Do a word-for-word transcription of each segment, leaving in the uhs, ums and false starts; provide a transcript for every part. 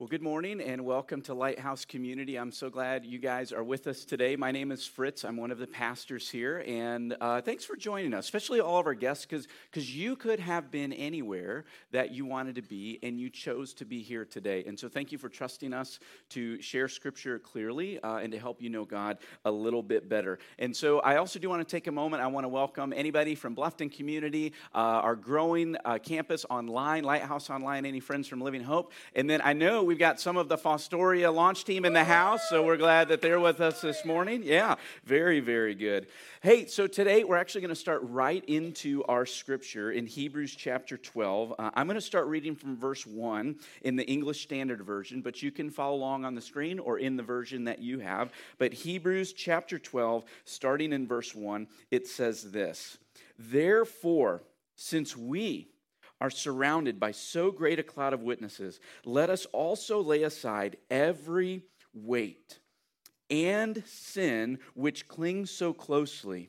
Well, good morning and welcome to Lighthouse Community. I'm so glad you guys are with us today. My name is Fritz. I'm one of the pastors here, and uh, thanks for joining us, especially all of our guests, because because you could have been anywhere that you wanted to be, and you chose to be here today. And so thank you for trusting us to share Scripture clearly uh, and to help you know God a little bit better. And so I also do want to take a moment. I want to welcome anybody from Bluffton Community, uh, our growing uh, campus online, Lighthouse Online, any friends from Living Hope. And then I know we We've got some of the Faustoria launch team in the house, so we're glad that they're with us this morning. Yeah, very, very good. Hey, so today we're actually going to start right into our scripture in Hebrews chapter twelve. Uh, I'm going to start reading from verse one in the English Standard Version, but you can follow along on the screen or in the version that you have. But Hebrews chapter twelve, starting in verse one, it says this: "Therefore, since we are surrounded by so great a cloud of witnesses, let us also lay aside every weight and sin which clings so closely,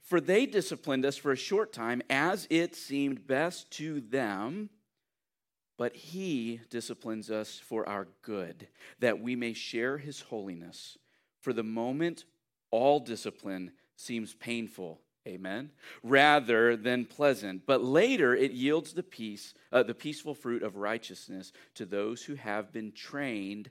For they disciplined us for a short time, as it seemed best to them, but he disciplines us for our good, that we may share his holiness. For the moment, all discipline seems painful, amen, rather than pleasant, but later it yields the peace, uh, the peaceful fruit of righteousness to those who have been trained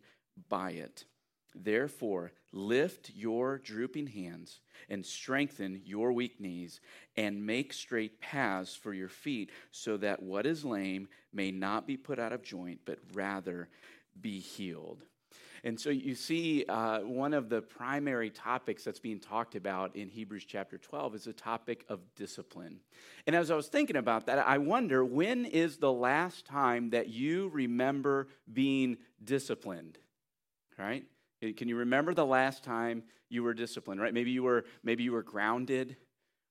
by it. Therefore, lift your drooping hands and strengthen your weak knees, and make straight paths for your feet, so that what is lame may not be put out of joint, but rather be healed." And so you see uh, one of the primary topics that's being talked about in Hebrews chapter twelve is the topic of discipline. And as I was thinking about that, I wonder, when is the last time that you remember being disciplined, right? Can you remember the last time you were disciplined, right? Maybe you were, maybe you were grounded.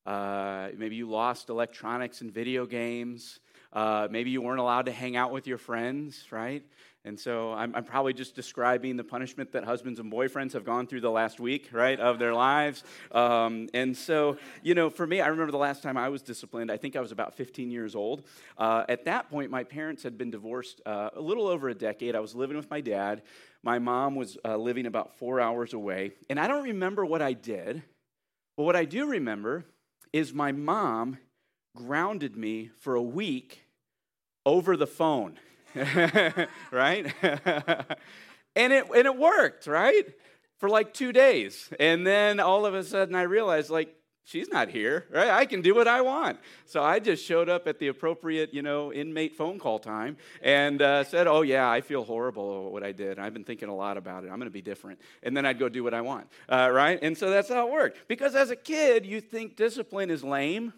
Uh, maybe you lost electronics and video games. Uh, maybe you weren't allowed to hang out with your friends, right? And so I'm, I'm probably just describing the punishment that husbands and boyfriends have gone through the last week, right, of their lives. Um, and so, you know, for me, I remember the last time I was disciplined. I think I was about fifteen years old. Uh, at that point, my parents had been divorced uh, a little over a decade. I was living with my dad. My mom was uh, living about four hours away. And I don't remember what I did. But what I do remember is my mom grounded me for a week over the phone. Right? and it and it worked, right? For like two days. And then all of a sudden I realized, like, she's not here, right? I can do what I want. So I just showed up at the appropriate, you know, inmate phone call time and uh, said, oh, yeah, I feel horrible about what I did. I've been thinking a lot about it. I'm going to be different. And then I'd go do what I want, uh, right? And so that's how it worked. Because as a kid, you think discipline is lame.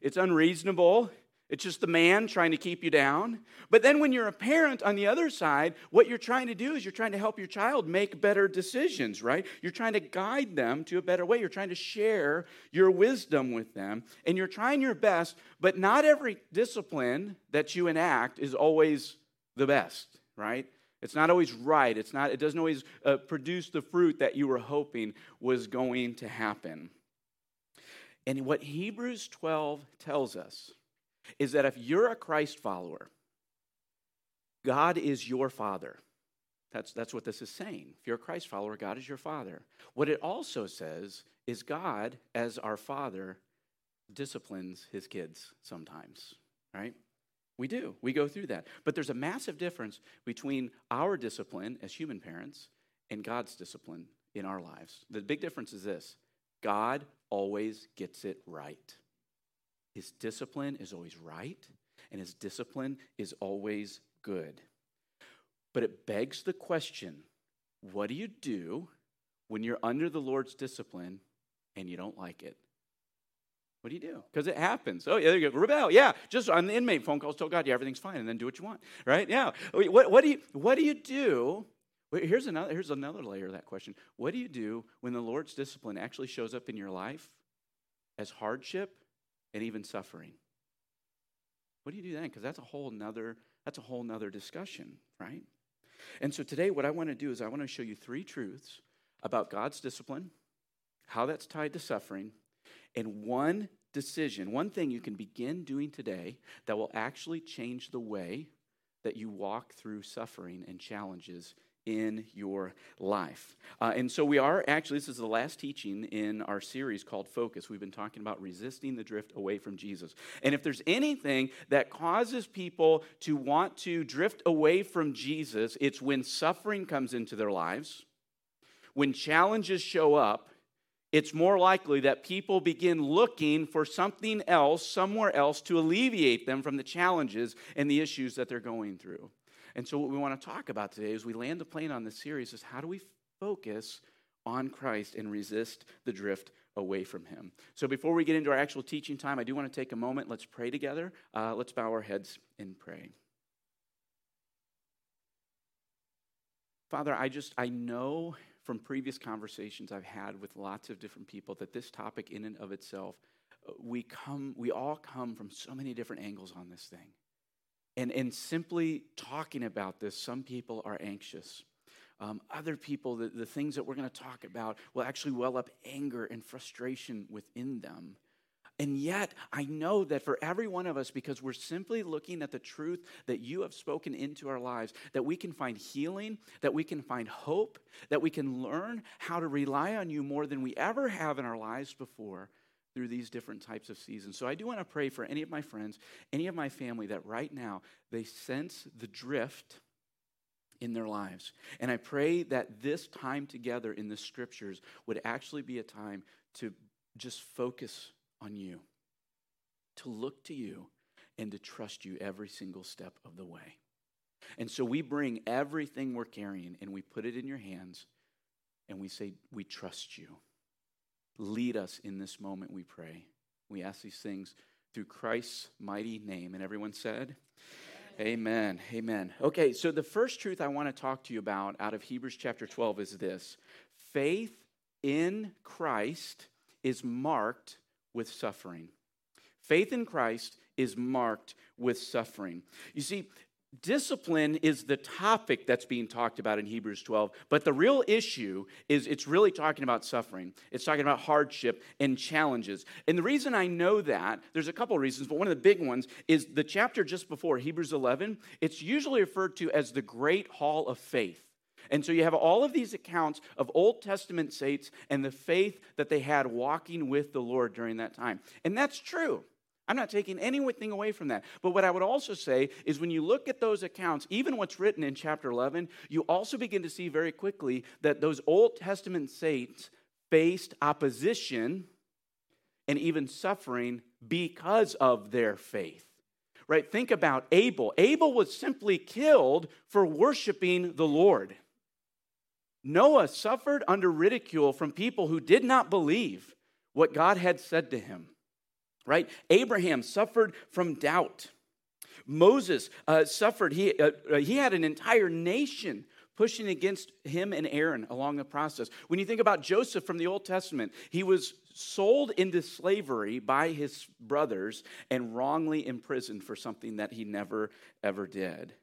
It's unreasonable. It's just the man trying to keep you down. But then when you're a parent on the other side, what you're trying to do is you're trying to help your child make better decisions, right? You're trying to guide them to a better way. You're trying to share your wisdom with them, and you're trying your best, but not every discipline that you enact is always the best, right? It's not always right. It's not. It doesn't always uh, produce the fruit that you were hoping was going to happen. And what Hebrews twelve tells us is that if you're a Christ follower, God is your Father. That's, that's what this is saying. If you're a Christ follower, God is your Father. What it also says is God, as our Father, disciplines his kids sometimes, right? We do. We go through that. But there's a massive difference between our discipline as human parents and God's discipline in our lives. The big difference is this: God always gets it right. His discipline is always right, and his discipline is always good. But it begs the question, what do you do when you're under the Lord's discipline and you don't like it? What do you do? Because it happens. Oh, yeah, there you go. Rebel. Yeah, just on the inmate phone calls, tell God, yeah, everything's fine, and then do what you want, right? Yeah. What, what, do, you, what do you do? Here's another, here's another layer of that question. What do you do when the Lord's discipline actually shows up in your life as hardship and even suffering? What do you do then? Because that's a whole nother, that's a whole nother discussion, right? And so today what I want to do is I want to show you three truths about God's discipline, how that's tied to suffering, and one decision, one thing you can begin doing today that will actually change the way that you walk through suffering and challenges in your life. Uh, and so we are actually, this is the last teaching in our series called Focus. We've been talking about resisting the drift away from Jesus. And if there's anything that causes people to want to drift away from Jesus, it's when suffering comes into their lives, when challenges show up. It's more likely that people begin looking for something else, somewhere else, to alleviate them from the challenges and the issues that they're going through. And so what we want to talk about today as we land the plane on this series is how do we focus on Christ and resist the drift away from him. So before we get into our actual teaching time, I do want to take a moment. Let's pray together. Uh, let's bow our heads and pray. Father, I just, I know from previous conversations I've had with lots of different people that this topic in and of itself, we come, we all come from so many different angles on this thing. And, and simply talking about this, some people are anxious. Um, other people, the, the things that we're going to talk about will actually well up anger and frustration within them. And yet, I know that for every one of us, because we're simply looking at the truth that you have spoken into our lives, that we can find healing, that we can find hope, that we can learn how to rely on you more than we ever have in our lives before, through these different types of seasons. So I do want to pray for any of my friends, any of my family, that right now they sense the drift in their lives. And I pray that this time together in the scriptures would actually be a time to just focus on you, to look to you, and to trust you every single step of the way. And so we bring everything we're carrying and we put it in your hands and we say, we trust you. Lead us in this moment, we pray. We ask these things through Christ's mighty name. And everyone said, amen. Amen. Amen. Okay, so the first truth I want to talk to you about out of Hebrews chapter twelve is this: faith in Christ is marked with suffering. Faith in Christ is marked with suffering. You see, discipline is the topic that's being talked about in Hebrews twelve, but the real issue is it's really talking about suffering. It's talking about hardship and challenges. And the reason I know that, there's a couple of reasons, but one of the big ones is the chapter just before, Hebrews eleven, it's usually referred to as the Great Hall of Faith. And so you have all of these accounts of Old Testament saints and the faith that they had walking with the Lord during that time. And that's true. I'm not taking anything away from that. But what I would also say is when you look at those accounts, even what's written in chapter eleven, you also begin to see very quickly that those Old Testament saints faced opposition and even suffering because of their faith. Right? Think about Abel. Abel was simply killed for worshiping the Lord. Noah suffered under ridicule from people who did not believe what God had said to him. right? Abraham suffered from doubt. Moses uh, suffered. He, uh, he had an entire nation pushing against him and Aaron along the process. When you think about Joseph from the Old Testament, he was sold into slavery by his brothers and wrongly imprisoned for something that he never, ever did.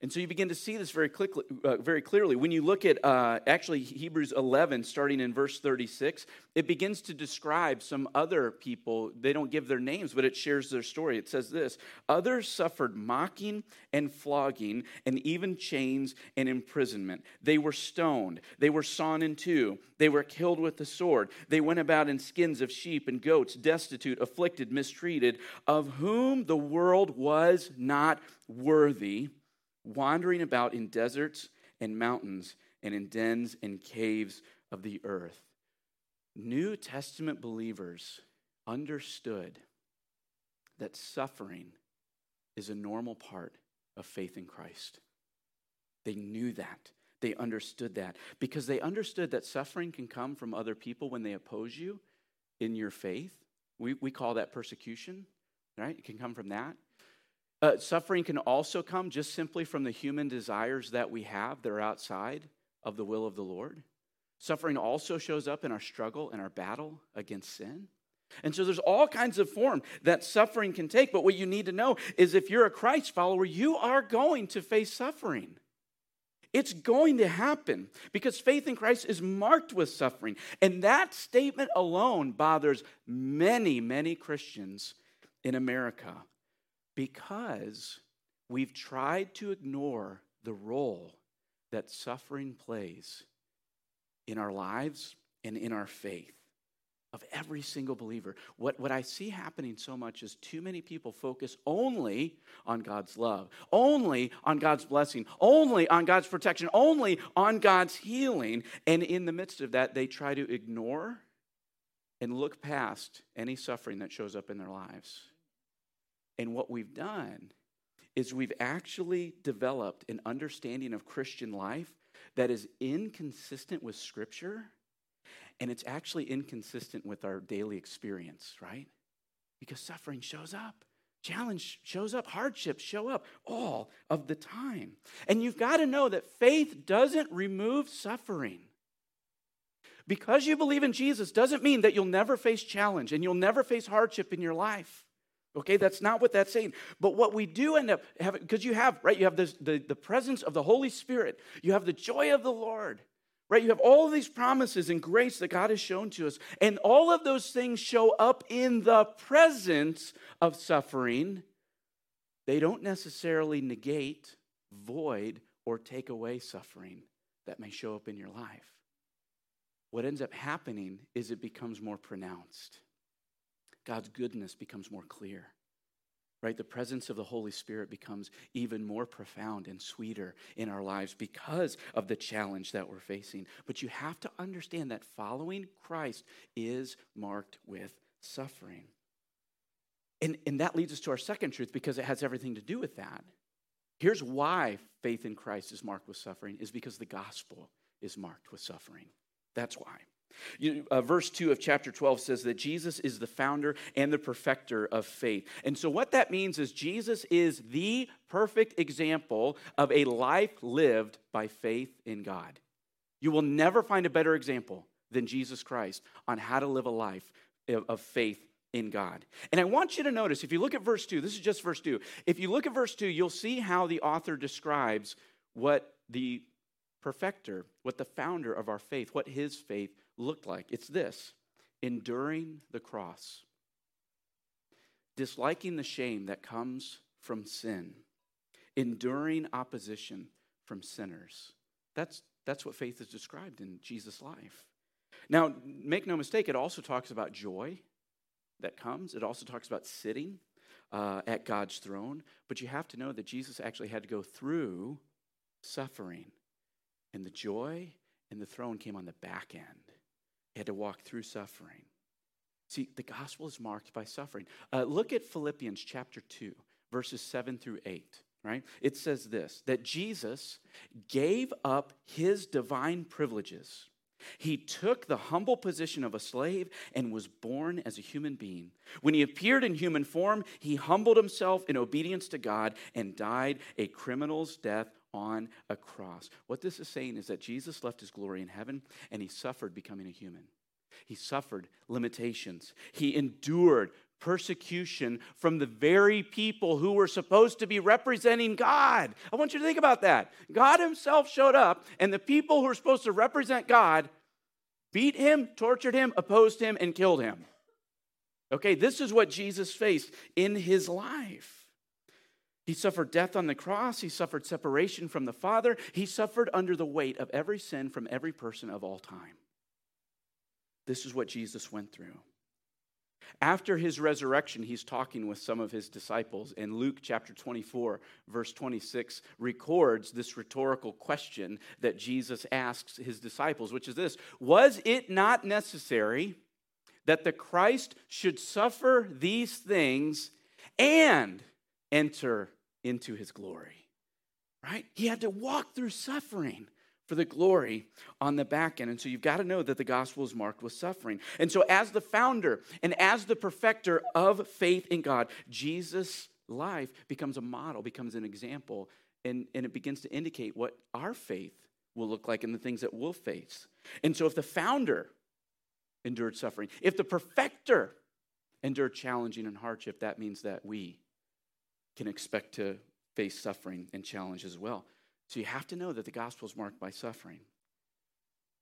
And so you begin to see this very quickly, uh, very clearly. When you look at uh, actually Hebrews eleven, starting in verse thirty-six, it begins to describe some other people. They don't give their names, but it shares their story. It says this: others suffered mocking and flogging and even chains and imprisonment. They were stoned. They were sawn in two. They were killed with the sword. They went about in skins of sheep and goats, destitute, afflicted, mistreated, of whom the world was not worthy, wandering about in deserts and mountains and in dens and caves of the earth. New Testament believers understood that suffering is a normal part of faith in Christ. They knew that. They understood that because they understood that suffering can come from other people when they oppose you in your faith. We we call that persecution, right? It can come from that. Uh, suffering can also come just simply from the human desires that we have that are outside of the will of the Lord. Suffering also shows up in our struggle and our battle against sin. And so there's all kinds of form that suffering can take, but what you need to know is if you're a Christ follower, you are going to face suffering. It's going to happen because faith in Christ is marked with suffering. And that statement alone bothers many, many Christians in America, because we've tried to ignore the role that suffering plays in our lives and in our faith of every single believer. What, what I see happening so much is too many people focus only on God's love, only on God's blessing, only on God's protection, only on God's healing. And in the midst of that, they try to ignore and look past any suffering that shows up in their lives. And what we've done is we've actually developed an understanding of Christian life that is inconsistent with Scripture, and it's actually inconsistent with our daily experience, right? Because suffering shows up, challenge shows up, hardships show up all of the time. And you've got to know that faith doesn't remove suffering. Because you believe in Jesus doesn't mean that you'll never face challenge and you'll never face hardship in your life. Okay, that's not what that's saying. But what we do end up having, because you have, right, you have this, the, the presence of the Holy Spirit. You have the joy of the Lord, right? You have all of these promises and grace that God has shown to us. And all of those things show up in the presence of suffering. They don't necessarily negate, void, or take away suffering that may show up in your life. What ends up happening is it becomes more pronounced. God's goodness becomes more clear, right? The presence of the Holy Spirit becomes even more profound and sweeter in our lives because of the challenge that we're facing. But you have to understand that following Christ is marked with suffering. And, and that leads us to our second truth, because it has everything to do with that. Here's why faith in Christ is marked with suffering, is because the gospel is marked with suffering. That's why. You, uh, verse two of chapter twelve says that Jesus is the founder and the perfecter of faith. And so what that means is Jesus is the perfect example of a life lived by faith in God. You will never find a better example than Jesus Christ on how to live a life of faith in God. And I want you to notice, if you look at verse two, this is just verse two. If you look at verse two, you'll see how the author describes what the perfecter, what the founder of our faith, what his faith looked like. It's this: enduring the cross, disliking the shame that comes from sin, enduring opposition from sinners. That's, that's what faith is described in Jesus' life. Now, make no mistake, it also talks about joy that comes. It also talks about sitting uh, at God's throne. But you have to know that Jesus actually had to go through suffering, and the joy and the throne came on the back end. He had to walk through suffering. See, the gospel is marked by suffering. Uh, look at Philippians chapter two, verses seven through eight, right? It says this, that Jesus gave up his divine privileges He took the humble position of a slave and was born as a human being. When he appeared in human form, he humbled himself in obedience to God and died a criminal's death on a cross. What this is saying is that Jesus left his glory in heaven and he suffered becoming a human. He suffered limitations. He endured persecution from the very people who were supposed to be representing God. I want you to think about that. God himself showed up, and the people who were supposed to represent God beat him, tortured him, opposed him, and killed him. Okay, this is what Jesus faced in his life. He suffered death on the cross. He suffered separation from the Father. He suffered under the weight of every sin from every person of all time. This is what Jesus went through. After his resurrection, he's talking with some of his disciples, and Luke chapter twenty-four, verse twenty-six, records this rhetorical question that Jesus asks his disciples, which is this: was it not necessary that the Christ should suffer these things and enter into his glory? Right? He had to walk through suffering for the glory on the back end. And so you've got to know that the gospel is marked with suffering. And so as the founder and as the perfecter of faith in God, Jesus' life becomes a model, becomes an example, and, and it begins to indicate what our faith will look like and the things that we'll face. And so if the founder endured suffering, if the perfecter endured challenging and hardship, that means that we can expect to face suffering and challenge as well. So you have to know that the gospel is marked by suffering.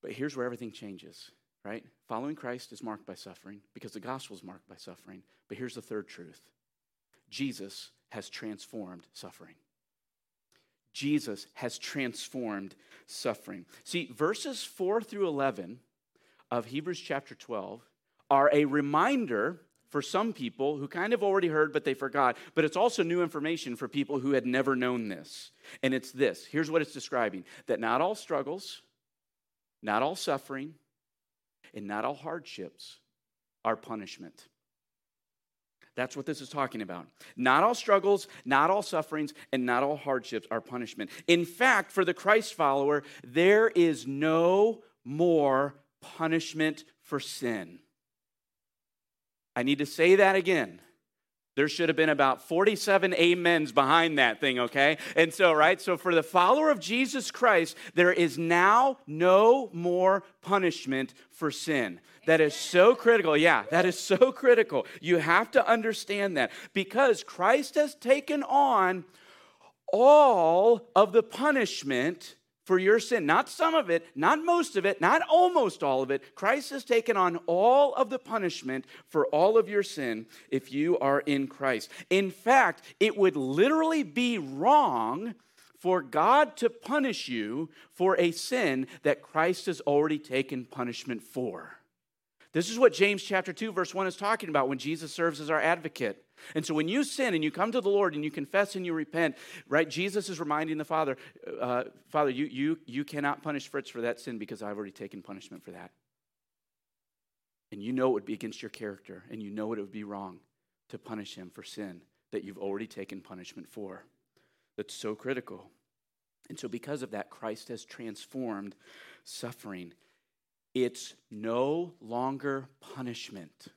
But here's where everything changes, right? Following Christ is marked by suffering because the gospel is marked by suffering. But here's the third truth. Jesus has transformed suffering. Jesus has transformed suffering. See, verses four through eleven of Hebrews chapter twelve are a reminder for some people who kind of already heard, but they forgot. But it's also new information for people who had never known this. And it's this. Here's what it's describing: that not all struggles, not all suffering, and not all hardships are punishment. That's what this is talking about. Not all struggles, not all sufferings, and not all hardships are punishment. In fact, for the Christ follower, there is no more punishment for sin. I need to say that again. There should have been about forty-seven amens behind that thing, okay? And so, right, so for the follower of Jesus Christ, there is now no more punishment for sin. That is so critical. Yeah, that is so critical. You have to understand that because Christ has taken on all of the punishment for your sin, not some of it, not most of it, not almost all of it. Christ has taken on all of the punishment for all of your sin if you are in Christ. In fact, it would literally be wrong for God to punish you for a sin that Christ has already taken punishment for. This is what James chapter two, verse one is talking about when Jesus serves as our advocate. And so when you sin and you come to the Lord and you confess and you repent, right, Jesus is reminding the Father, uh, Father, you you you cannot punish Fritz for that sin because I've already taken punishment for that. And you know it would be against your character, and you know it would be wrong to punish him for sin that you've already taken punishment for. That's so critical. And so because of that, Christ has transformed suffering. It's no longer punishment.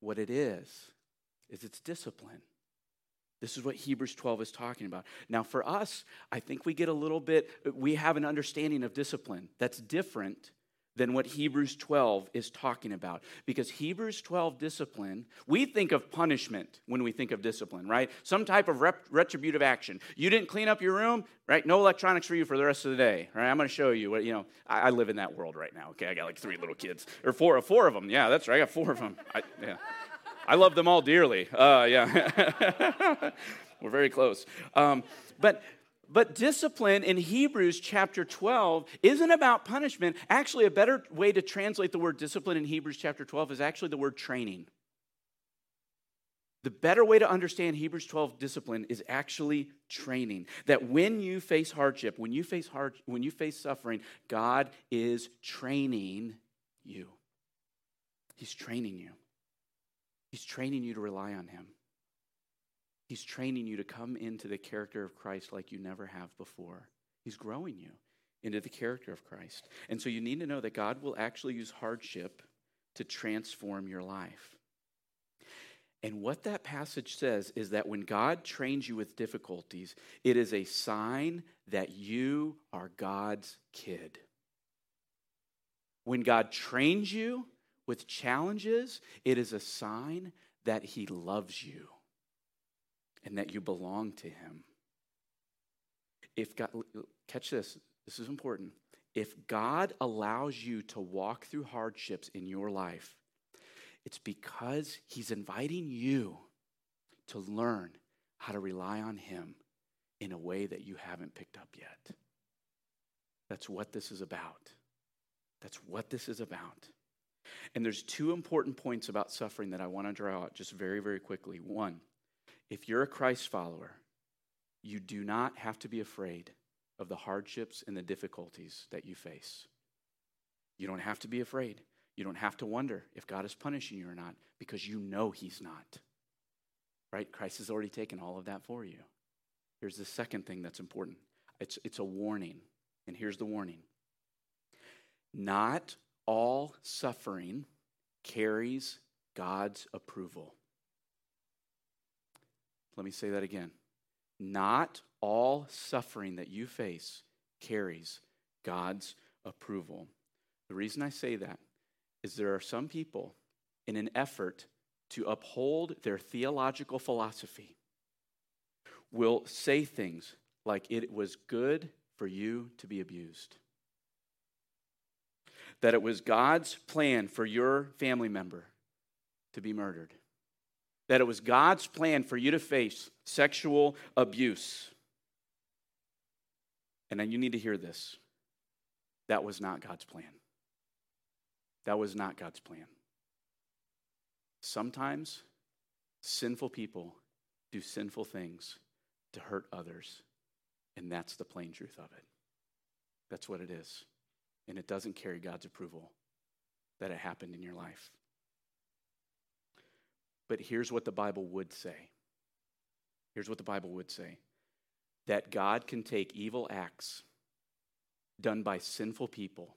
What it is, is it's discipline. This is what Hebrews twelve is talking about. Now for us, I think we get a little bit, we have an understanding of discipline that's different than what Hebrews twelve is talking about. Because Hebrews twelve discipline, we think of punishment when we think of discipline, right? Some type of rep- retributive action. You didn't clean up your room, right? No electronics for you for the rest of the day, right? I'm going to show you what, you know, I, I live in that world right now, okay? I got like three little kids, or four, four of them. Yeah, that's right, I got four of them. I, yeah. I love them all dearly. Uh, yeah, we're very close. Um, but but discipline in Hebrews chapter twelve isn't about punishment. Actually, a better way to translate the word discipline in Hebrews chapter twelve is actually the word training. The better way to understand Hebrews twelve discipline is actually training. That when you face hardship, when you face hard, when you face suffering, God is training you. He's training you. He's training you to rely on him. He's training you to come into the character of Christ like you never have before. He's growing you. into the character of Christ. And so you need to know that God will actually use hardship to transform your life. And what that passage says is that when God trains you with difficulties, it is a sign that you are God's kid. When God trains you with challenges, it is a sign that he loves you and that you belong to him. If God, catch this, this is important. If God allows you to walk through hardships in your life, it's because he's inviting you to learn how to rely on him in a way that you haven't picked up yet. That's what this is about. That's what this is about. And there's two important points about suffering that I want to draw out just very, very quickly. One, if you're a Christ follower, you do not have to be afraid of the hardships and the difficulties that you face. You don't have to be afraid. You don't have to wonder if God is punishing you or not, because you know he's not, right? Christ has already taken all of that for you. Here's the second thing that's important. It's, it's a warning, and here's the warning. Not all suffering carries God's approval. Let me say that again. Not all suffering that you face carries God's approval. The reason I say that is there are some people, in an effort to uphold their theological philosophy, will say things like, it was good for you to be abused, that it was God's plan for your family member to be murdered, that it was God's plan for you to face sexual abuse. And then you need to hear this. That was not God's plan. That was not God's plan. Sometimes sinful people do sinful things to hurt others, and that's the plain truth of it. That's what it is. And it doesn't carry God's approval that it happened in your life. But here's what the Bible would say. Here's what the Bible would say. That God can take evil acts done by sinful people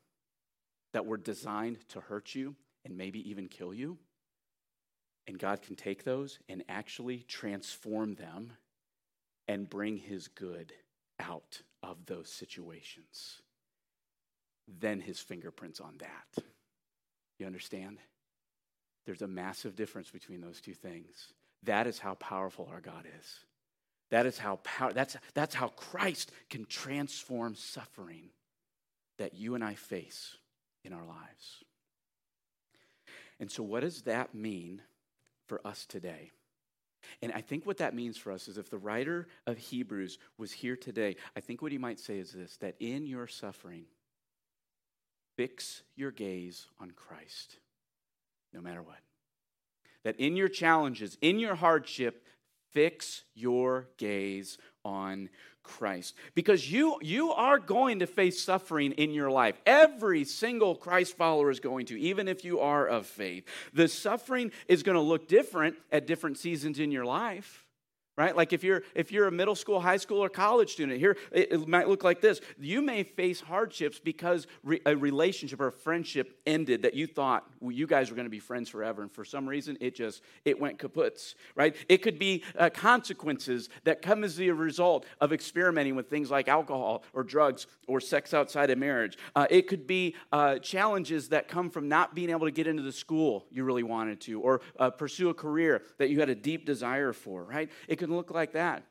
that were designed to hurt you and maybe even kill you. And God can take those and actually transform them and bring his good out of those situations. Then his fingerprints on that. You understand? There's a massive difference between those two things. That is how powerful our God is. That is how power, that's, that's how Christ can transform suffering that you and I face in our lives. And so what does that mean for us today? And I think what that means for us is, if the writer of Hebrews was here today, I think what he might say is this, that in your suffering, fix your gaze on Christ, no matter what. That in your challenges, in your hardship, fix your gaze on Christ. Because you, you are going to face suffering in your life. Every single Christ follower is going to, even if you are of faith. The suffering is going to look different at different seasons in your life. Right? Like if you're if you're a middle school, high school, or college student here, it, it might look like this. You may face hardships because re, a relationship or a friendship ended that you thought, well, you guys were going to be friends forever, and for some reason it just it went kaputs. Right? It could be uh, consequences that come as the result of experimenting with things like alcohol or drugs or sex outside of marriage. Uh, it could be uh, challenges that come from not being able to get into the school you really wanted to, or uh, pursue a career that you had a deep desire for. Right? It could look like that.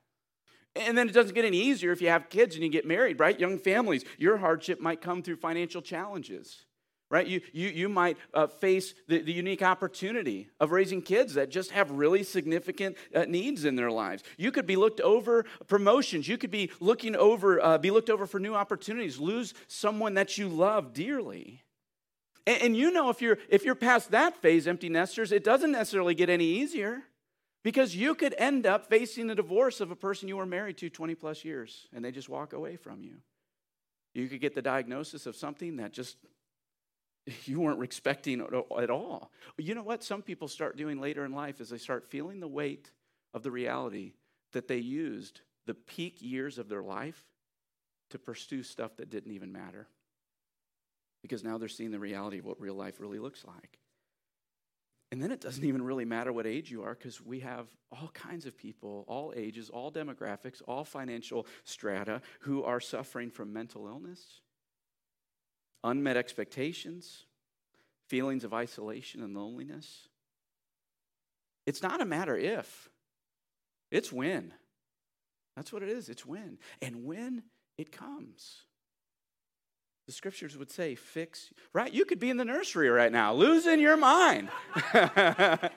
And then it doesn't get any easier if you have kids and you get married, right? Young families, your hardship might come through financial challenges, right? You you you might uh, face the, the unique opportunity of raising kids that just have really significant uh, needs in their lives. You could be looked over promotions. You could be looking over, uh, be looked over for new opportunities. Lose someone that you love dearly. And, and you know, if you're if you're past that phase, empty nesters, it doesn't necessarily get any easier. Because you could end up facing the divorce of a person you were married to twenty plus years, and they just walk away from you. You could get the diagnosis of something that just you weren't expecting at all. You know what some people start doing later in life is they start feeling the weight of the reality that they used the peak years of their life to pursue stuff that didn't even matter. Because now they're seeing the reality of what real life really looks like. And then it doesn't even really matter what age you are, because we have all kinds of people, all ages, all demographics, all financial strata who are suffering from mental illness, unmet expectations, feelings of isolation and loneliness. It's not a matter if, it's when. That's what it is, it's when. And when it comes. The scriptures would say, fix, right? You could be in the nursery right now, losing your mind, right?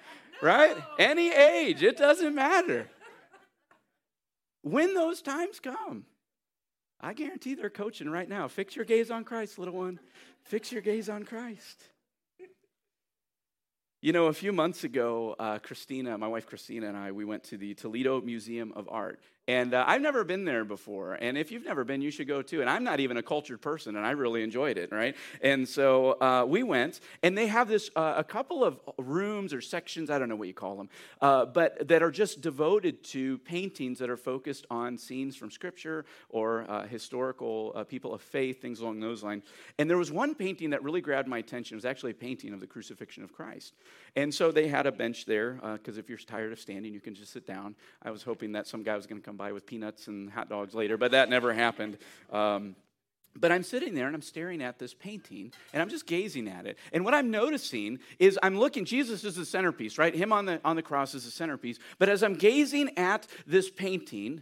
No. Any age, it doesn't matter. When those times come, I guarantee they're coaching right now. Fix your gaze on Christ, little one. Fix your gaze on Christ. You know, a few months ago, uh, Christina, my wife Christina and I, we went to the Toledo Museum of Art. And uh, I've never been there before. And if you've never been, you should go too. And I'm not even a cultured person, and I really enjoyed it, right? And so uh, we went, and they have this, uh, a couple of rooms or sections, I don't know what you call them, uh, but that are just devoted to paintings that are focused on scenes from Scripture or uh, historical uh, people of faith, things along those lines. And there was one painting that really grabbed my attention. It was actually a painting of the crucifixion of Christ. And so they had a bench there, because uh, if you're tired of standing, you can just sit down. I was hoping that some guy was going to come by with peanuts and hot dogs later, but that never happened. Um, but I'm sitting there, and I'm staring at this painting, and I'm just gazing at it. And what I'm noticing is I'm looking, Jesus is the centerpiece, right? Him on the, on the cross is the centerpiece. But as I'm gazing at this painting,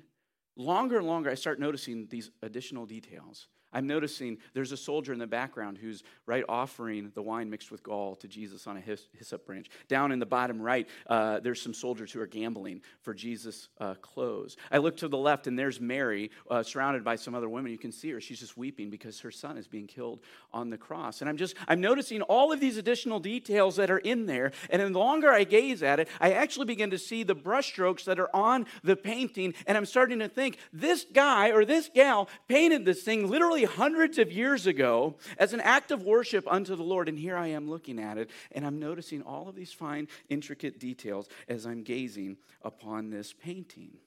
longer and longer, I start noticing these additional details. I'm noticing there's a soldier in the background who's right offering the wine mixed with gall to Jesus on a hyssop branch. Down in the bottom right, uh, there's some soldiers who are gambling for Jesus' uh, clothes. I look to the left, and there's Mary uh, surrounded by some other women. You can see her. She's just weeping because her son is being killed on the cross. And I'm just, I'm noticing all of these additional details that are in there. And the longer I gaze at it, I actually begin to see the brushstrokes that are on the painting. And I'm starting to think, this guy or this gal painted this thing literally hundreds of years ago as an act of worship unto the Lord, and here I am looking at it, and I'm noticing all of these fine, intricate details as I'm gazing upon this painting.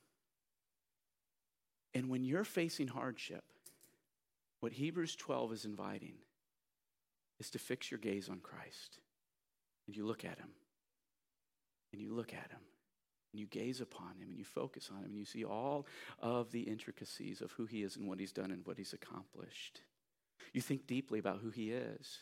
And when you're facing hardship, what Hebrews twelve is inviting is to fix your gaze on Christ, and you look at him, and you look at him, and you gaze upon him, and you focus on him, and you see all of the intricacies of who he is and what he's done and what he's accomplished. You think deeply about who he is.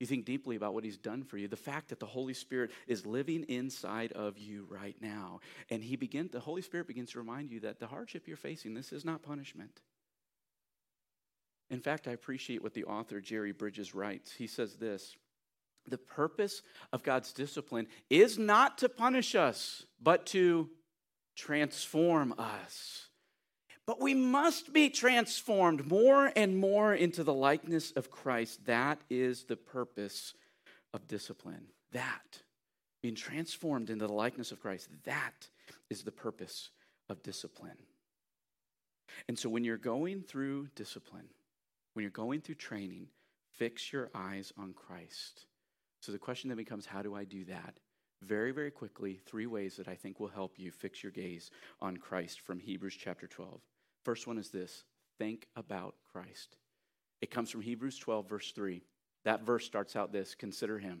You think deeply about what he's done for you. The fact that the Holy Spirit is living inside of you right now. And he begins, the Holy Spirit begins to remind you that the hardship you're facing, this is not punishment. In fact, I appreciate what the author Jerry Bridges writes. He says this: the purpose of God's discipline is not to punish us, but to transform us. But we must be transformed more and more into the likeness of Christ. That is the purpose of discipline. That, being transformed into the likeness of Christ, that is the purpose of discipline. And so when you're going through discipline, when you're going through training, fix your eyes on Christ. So the question then becomes, how do I do that? Very, very quickly, three ways that I think will help you fix your gaze on Christ from Hebrews chapter twelve. First one is this: think about Christ. It comes from Hebrews twelve, verse three. That verse starts out this: consider him.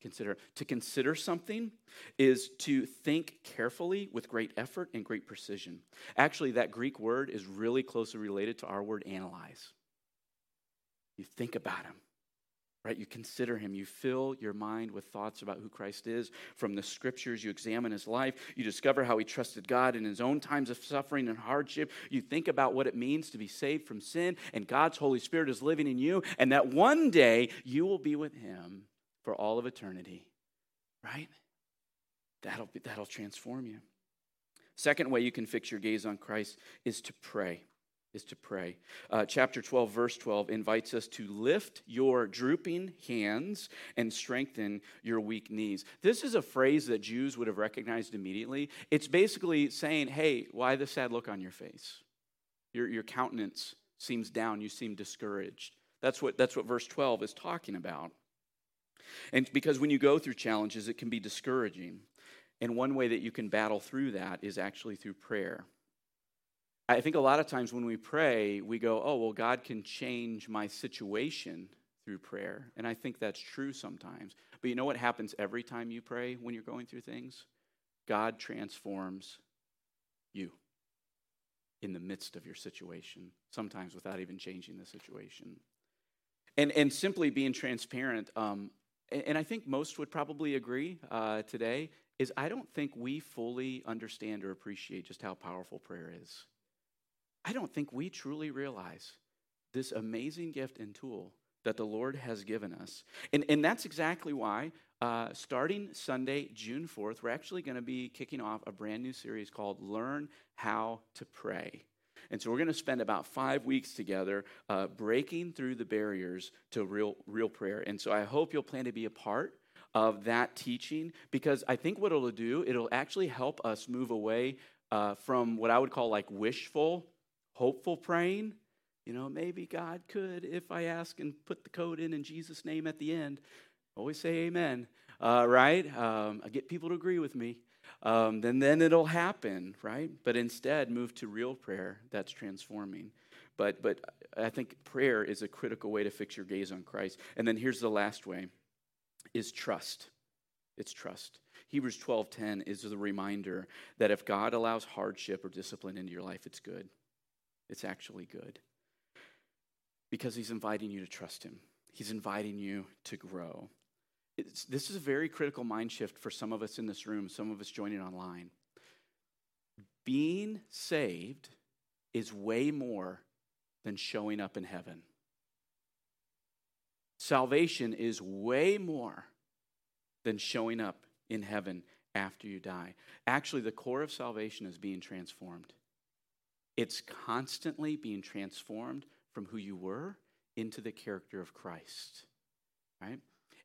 Consider. To consider something is to think carefully with great effort and great precision. Actually, that Greek word is really closely related to our word analyze. You think about him. Right, you consider him. You fill your mind with thoughts about who Christ is from the scriptures. You examine his life. You discover how he trusted God in his own times of suffering and hardship. You think about what it means to be saved from sin, and God's Holy Spirit is living in you, and that one day you will be with him for all of eternity. Right? That'll be, that'll transform you. Second way you can fix your gaze on Christ is to pray. is to pray. Uh, chapter twelve, verse twelve invites us to lift your drooping hands and strengthen your weak knees. This is a phrase that Jews would have recognized immediately. It's basically saying, hey, why the sad look on your face? Your, your countenance seems down. You seem discouraged. That's what, that's what verse twelve is talking about. And because when you go through challenges, it can be discouraging. And one way that you can battle through that is actually through prayer. I think a lot of times when we pray, we go, oh, well, God can change my situation through prayer. And I think that's true sometimes. But you know what happens every time you pray when you're going through things? God transforms you in the midst of your situation, sometimes without even changing the situation. And and simply being transparent, um, and, and I think most would probably agree uh, today, is I don't think we fully understand or appreciate just how powerful prayer is. I don't think we truly realize this amazing gift and tool that the Lord has given us. And, and that's exactly why uh, starting Sunday, June fourth, we're actually going to be kicking off a brand new series called Learn How to Pray. And so we're going to spend about five weeks together uh, breaking through the barriers to real, real prayer. And so I hope you'll plan to be a part of that teaching, because I think what it'll do, it'll actually help us move away uh, from what I would call like wishful, hopeful praying. You know, maybe God could if I ask and put the code in in Jesus' name at the end. Always say amen, uh, right? Um, I get people to agree with me. Um, then, then it'll happen, right? But instead, move to real prayer that's transforming. But, but I think prayer is a critical way to fix your gaze on Christ. And then here's the last way, is trust. It's trust. Hebrews twelve ten is the reminder that if God allows hardship or discipline into your life, it's good. It's actually good. Because he's inviting you to trust him. He's inviting you to grow. It's, this is a very critical mind shift for some of us in this room, some of us joining online. Being saved is way more than showing up in heaven. Salvation is way more than showing up in heaven after you die. Actually, the core of salvation is being transformed. It's constantly being transformed from who you were into the character of Christ, right?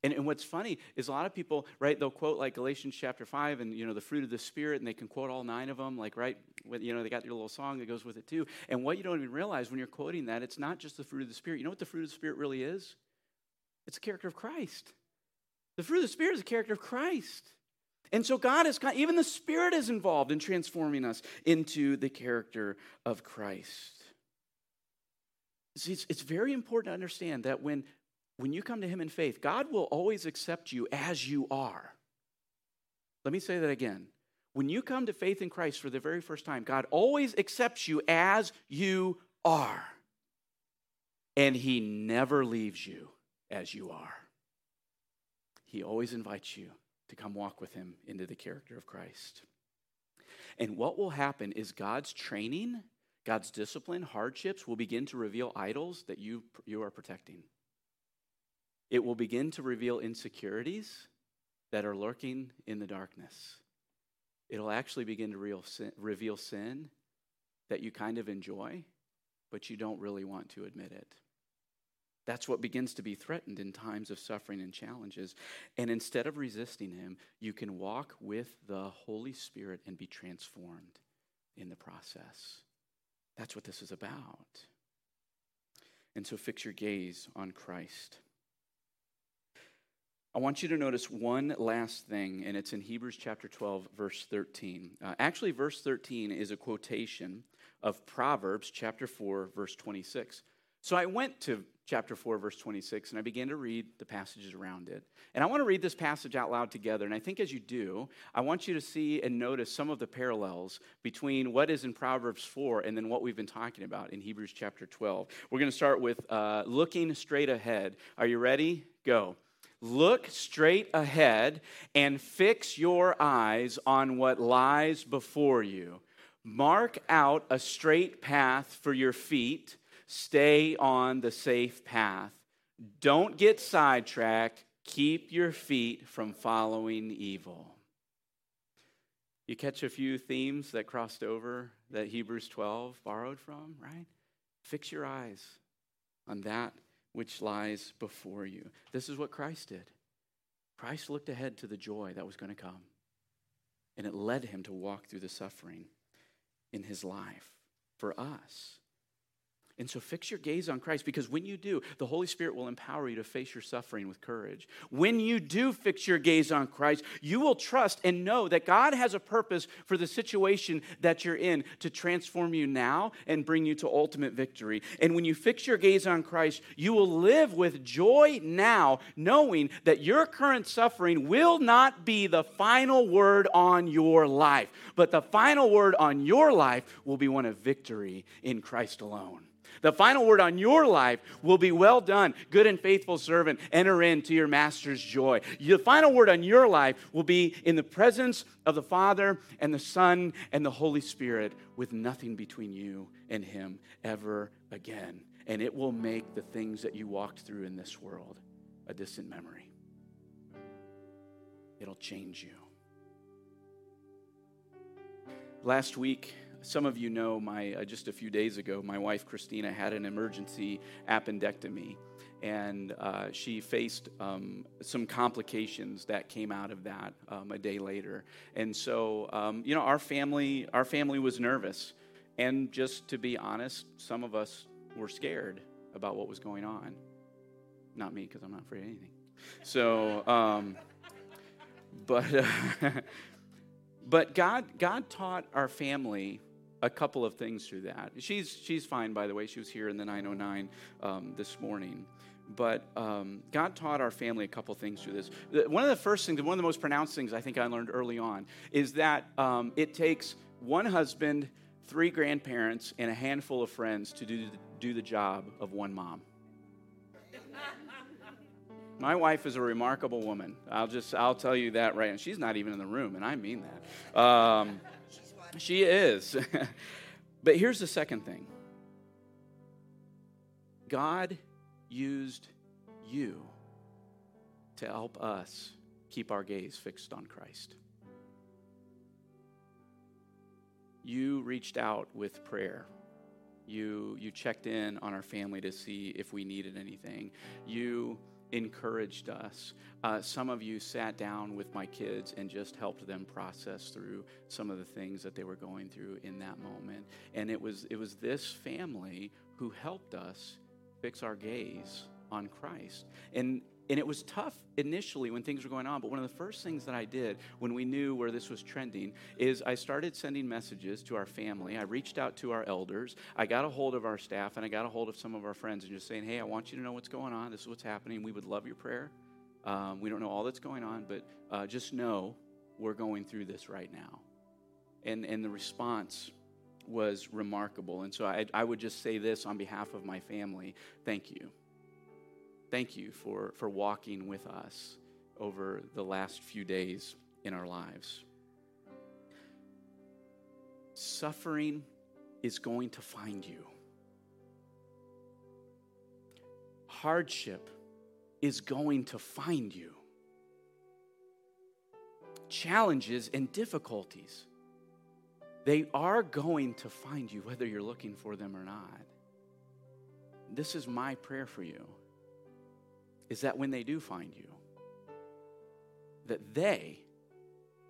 And, and what's funny is a lot of people, right, they'll quote like Galatians chapter five and, you know, the fruit of the Spirit, and they can quote all nine of them, like, right, with, you know, they got their little song that goes with it too. And what you don't even realize when you're quoting that, it's not just the fruit of the Spirit. You know what the fruit of the Spirit really is? It's the character of Christ. The fruit of the Spirit is the character of Christ. And so God is, even the Spirit is involved in transforming us into the character of Christ. It's, it's very important to understand that when, when you come to him in faith, God will always accept you as you are. Let me say that again. When you come to faith in Christ for the very first time, God always accepts you as you are. And he never leaves you as you are. He always invites you to come walk with him into the character of Christ. And what will happen is God's training, God's discipline, hardships will begin to reveal idols that you, you are protecting. It will begin to reveal insecurities that are lurking in the darkness. It'll actually begin to real sin, reveal sin that you kind of enjoy, but you don't really want to admit it. That's what begins to be threatened in times of suffering and challenges. And instead of resisting him, you can walk with the Holy Spirit and be transformed in the process. That's what this is about. And so fix your gaze on Christ. I want you to notice one last thing, and it's in Hebrews chapter twelve, verse thirteen. Uh, actually, verse thirteen is a quotation of Proverbs chapter four, verse twenty-six. So I went to chapter four, verse twenty-six, and I began to read the passages around it. And I want to read this passage out loud together. And I think as you do, I want you to see and notice some of the parallels between what is in Proverbs four and then what we've been talking about in Hebrews chapter twelve. We're going to start with uh, looking straight ahead. Are you ready? Go. Look straight ahead and fix your eyes on what lies before you. Mark out a straight path for your feet. Stay on the safe path. Don't get sidetracked. Keep your feet from following evil. You catch a few themes that crossed over that Hebrews twelve borrowed from, right? Fix your eyes on that which lies before you. This is what Christ did. Christ looked ahead to the joy that was going to come, and it led him to walk through the suffering in his life for us. And so fix your gaze on Christ, because when you do, the Holy Spirit will empower you to face your suffering with courage. When you do fix your gaze on Christ, you will trust and know that God has a purpose for the situation that you're in to transform you now and bring you to ultimate victory. And when you fix your gaze on Christ, you will live with joy now, knowing that your current suffering will not be the final word on your life, but the final word on your life will be one of victory in Christ alone. The final word on your life will be, well done, good and faithful servant, enter into your master's joy. The final word on your life will be in the presence of the Father and the Son and the Holy Spirit, with nothing between you and him ever again. And it will make the things that you walked through in this world a distant memory. It'll change you. Last week, some of you know, my uh, just a few days ago, my wife, Christina, had an emergency appendectomy, and uh, she faced um, some complications that came out of that um, a day later. And so, um, you know, our family, our family was nervous. And just to be honest, some of us were scared about what was going on. Not me, because I'm not afraid of anything. So, um, but... Uh, But God God taught our family a couple of things through that. She's she's fine, by the way. She was here in the nine oh nine um, this morning. But um, God taught our family a couple things through this. One of the first things, one of the most pronounced things I think I learned early on, is that um, it takes one husband, three grandparents, and a handful of friends to do the, do the job of one mom. My wife is a remarkable woman. I'll just, I'll tell you that right now. She's not even in the room, and I mean that. Um, she is. But here's the second thing. God used you to help us keep our gaze fixed on Christ. You reached out with prayer. You, you checked in on our family to see if we needed anything. You encouraged us. Uh, some of you sat down with my kids and just helped them process through some of the things that they were going through in that moment. And it was it was this family who helped us fix our gaze on Christ. And and it was tough initially when things were going on, but one of the first things that I did when we knew where this was trending is I started sending messages to our family. I reached out to our elders. I got a hold of our staff, and I got a hold of some of our friends, and just saying, hey, I want you to know what's going on. This is what's happening. We would love your prayer. Um, we don't know all that's going on, but uh, just know we're going through this right now. And and the response was remarkable. And so I, I would just say this on behalf of my family. Thank you. Thank you for, for walking with us over the last few days in our lives. Suffering is going to find you. Hardship is going to find you. Challenges and difficulties, they are going to find you, whether you're looking for them or not. This is my prayer for you, is that when they do find you, that they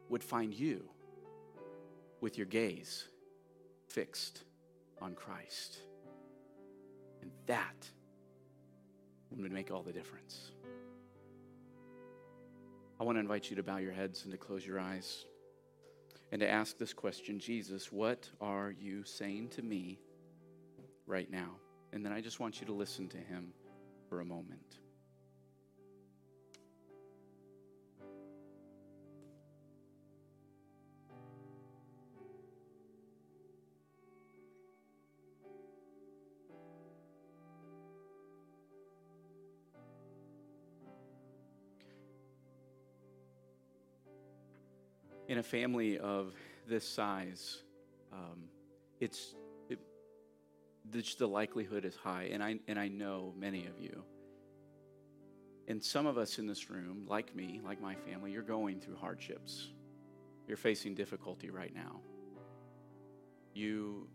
would find you with your gaze fixed on Christ. And that would make all the difference. I want to invite you to bow your heads and to close your eyes and to ask this question, Jesus, what are you saying to me right now? And then I just want you to listen to him for a moment. In a family of this size, um, it's it, the, the likelihood is high, and I and I know many of you. And some of us in this room, like me, like my family, you're going through hardships. You're facing difficulty right now. You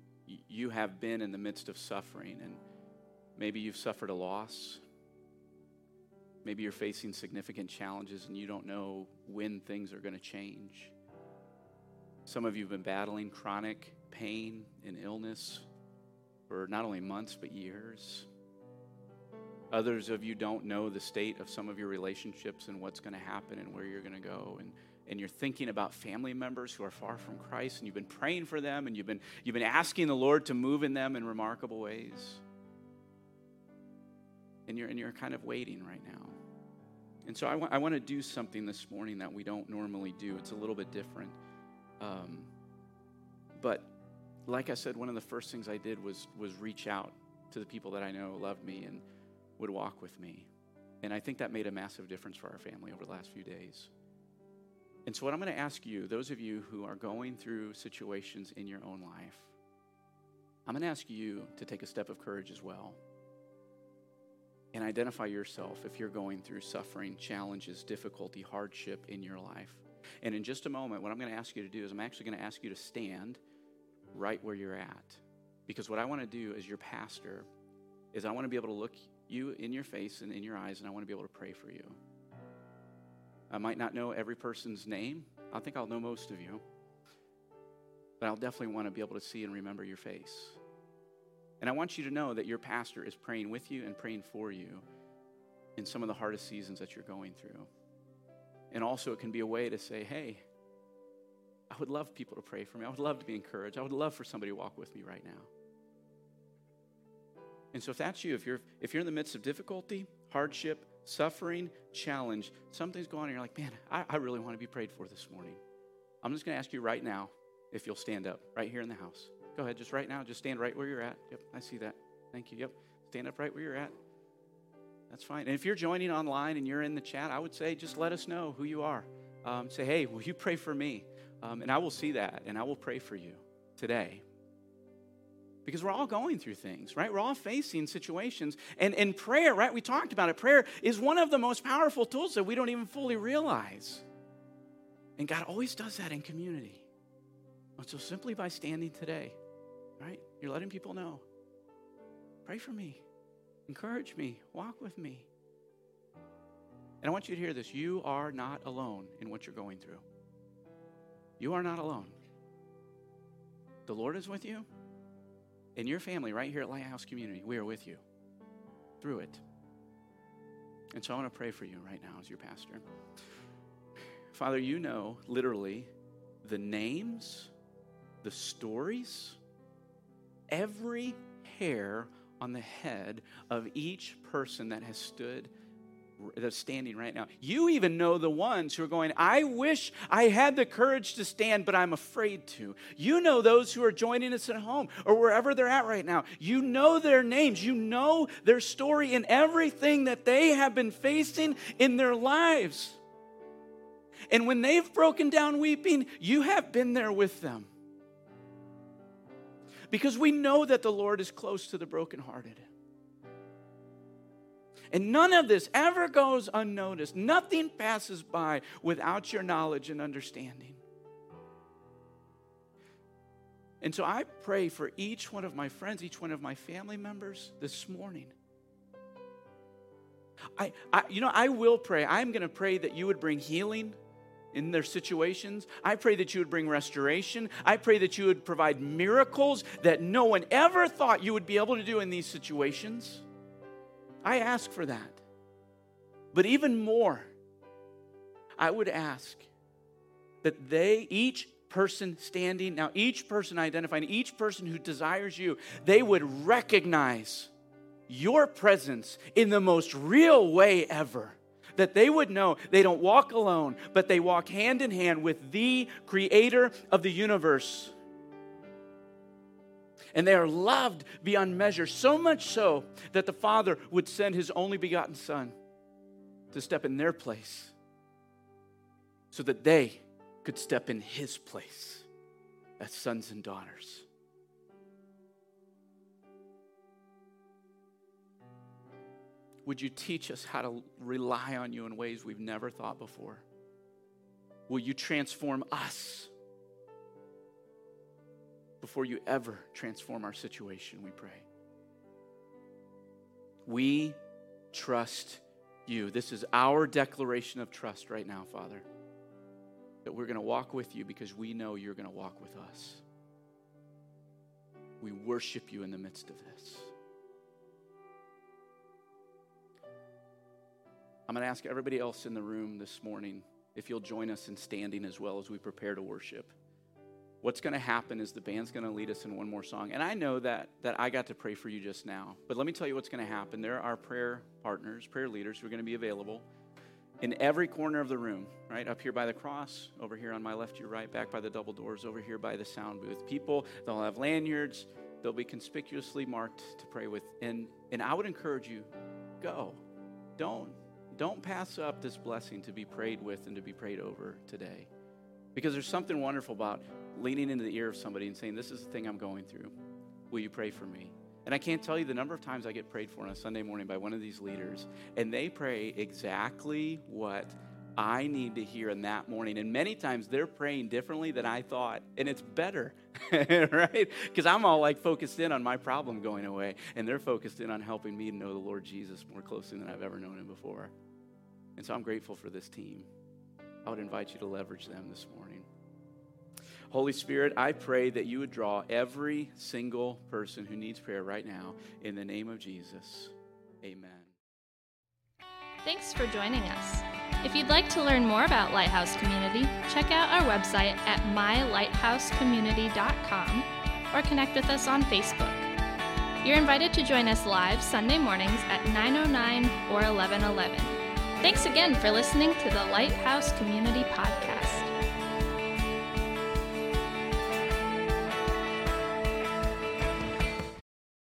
you have been in the midst of suffering, and maybe you've suffered a loss. Maybe you're facing significant challenges, and you don't know when things are going to change. Some of you have been battling chronic pain and illness for not only months but years. Others of you don't know the state of some of your relationships and what's going to happen and where you're going to go. And, and you're thinking about family members who are far from Christ, and you've been praying for them, and you've been, you've been asking the Lord to move in them in remarkable ways. And you're, and you're kind of waiting right now. And so I, wa- I want to do something this morning that we don't normally do. It's a little bit different. Um, but like I said, one of the first things I did was was reach out to the people that I know loved me and would walk with me. And I think that made a massive difference for our family over the last few days. And so what I'm going to ask you, those of you who are going through situations in your own life, I'm going to ask you to take a step of courage as well and identify yourself if you're going through suffering, challenges, difficulty, hardship in your life. And in just a moment, what I'm going to ask you to do is I'm actually going to ask you to stand right where you're at. Because what I want to do as your pastor is I want to be able to look you in your face and in your eyes, and I want to be able to pray for you. I might not know every person's name. I think I'll know most of you. But I'll definitely want to be able to see and remember your face. And I want you to know that your pastor is praying with you and praying for you in some of the hardest seasons that you're going through. And also it can be a way to say, hey, I would love people to pray for me. I would love to be encouraged. I would love for somebody to walk with me right now. And so if that's you, if you're if you're in the midst of difficulty, hardship, suffering, challenge, something's going on and you're like, man, I, I really want to be prayed for this morning. I'm just going to ask you right now if you'll stand up right here in the house. Go ahead, just right now, just stand right where you're at. Yep, I see that. Thank you. Yep, stand up right where you're at. That's fine. And if you're joining online and you're in the chat, I would say just let us know who you are. Um, say, hey, will you pray for me? Um, and I will see that, and I will pray for you today. Because we're all going through things, right? We're all facing situations. And, and prayer, right? We talked about it. Prayer is one of the most powerful tools that we don't even fully realize. And God always does that in community. And so simply by standing today, right? You're letting people know, pray for me, encourage me, walk with me. And I want you to hear this. You are not alone in what you're going through. You are not alone. The Lord is with you, and your family right here at Lighthouse Community, we are with you through it. And so I want to pray for you right now as your pastor. Father, you know literally the names, the stories, every hair on the head of each person that has stood that's standing right now. You even know the ones who are going, I wish I had the courage to stand, but I'm afraid to. You know those who are joining us at home or wherever they're at right now. You know their names. You know their story and everything that they have been facing in their lives. And when they've broken down weeping, you have been there with them. Because we know that the Lord is close to the brokenhearted. And none of this ever goes unnoticed. Nothing passes by without your knowledge and understanding. And so I pray for each one of my friends, each one of my family members this morning. I, I you know, I will pray. I'm going to pray that you would bring healing in their situations. I pray that you would bring restoration. I pray that you would provide miracles that no one ever thought you would be able to do in these situations. I ask for that. But even more, I would ask that they, each person standing, now each person identifying, each person who desires you, they would recognize your presence in the most real way ever. That they would know they don't walk alone, but they walk hand in hand with the creator of the universe. And they are loved beyond measure, so much so that the Father would send his only begotten Son to step in their place so that they could step in his place as sons and daughters. Would you teach us how to rely on you in ways we've never thought before? Will you transform us before you ever transform our situation, we pray? We trust you. This is our declaration of trust right now, Father, that we're going to walk with you because we know you're going to walk with us. We worship you in the midst of this. I'm going to ask everybody else in the room this morning if you'll join us in standing as well as we prepare to worship. What's going to happen is the band's going to lead us in one more song. And I know that that I got to pray for you just now. But let me tell you what's going to happen. There are prayer partners, prayer leaders who are going to be available in every corner of the room, right? Up here by the cross, over here on my left, your right, back by the double doors, over here by the sound booth. People, they'll have lanyards. They'll be conspicuously marked to pray with. And, and I would encourage you, go. Don't, don't pass up this blessing to be prayed with and to be prayed over today. Because there's something wonderful about leaning into the ear of somebody and saying, this is the thing I'm going through. Will you pray for me? And I can't tell you the number of times I get prayed for on a Sunday morning by one of these leaders, and they pray exactly what I need to hear in that morning. And many times they're praying differently than I thought, and it's better, right? Because I'm all like focused in on my problem going away, and they're focused in on helping me know the Lord Jesus more closely than I've ever known him before. And so I'm grateful for this team. I would invite you to leverage them this morning. Holy Spirit, I pray that you would draw every single person who needs prayer right now. In the name of Jesus, amen. Thanks for joining us. If you'd like to learn more about Lighthouse Community, check out our website at my lighthouse community dot com or connect with us on Facebook. You're invited to join us live Sunday mornings at nine oh nine or eleven eleven. Thanks again for listening to the Lighthouse Community Podcast.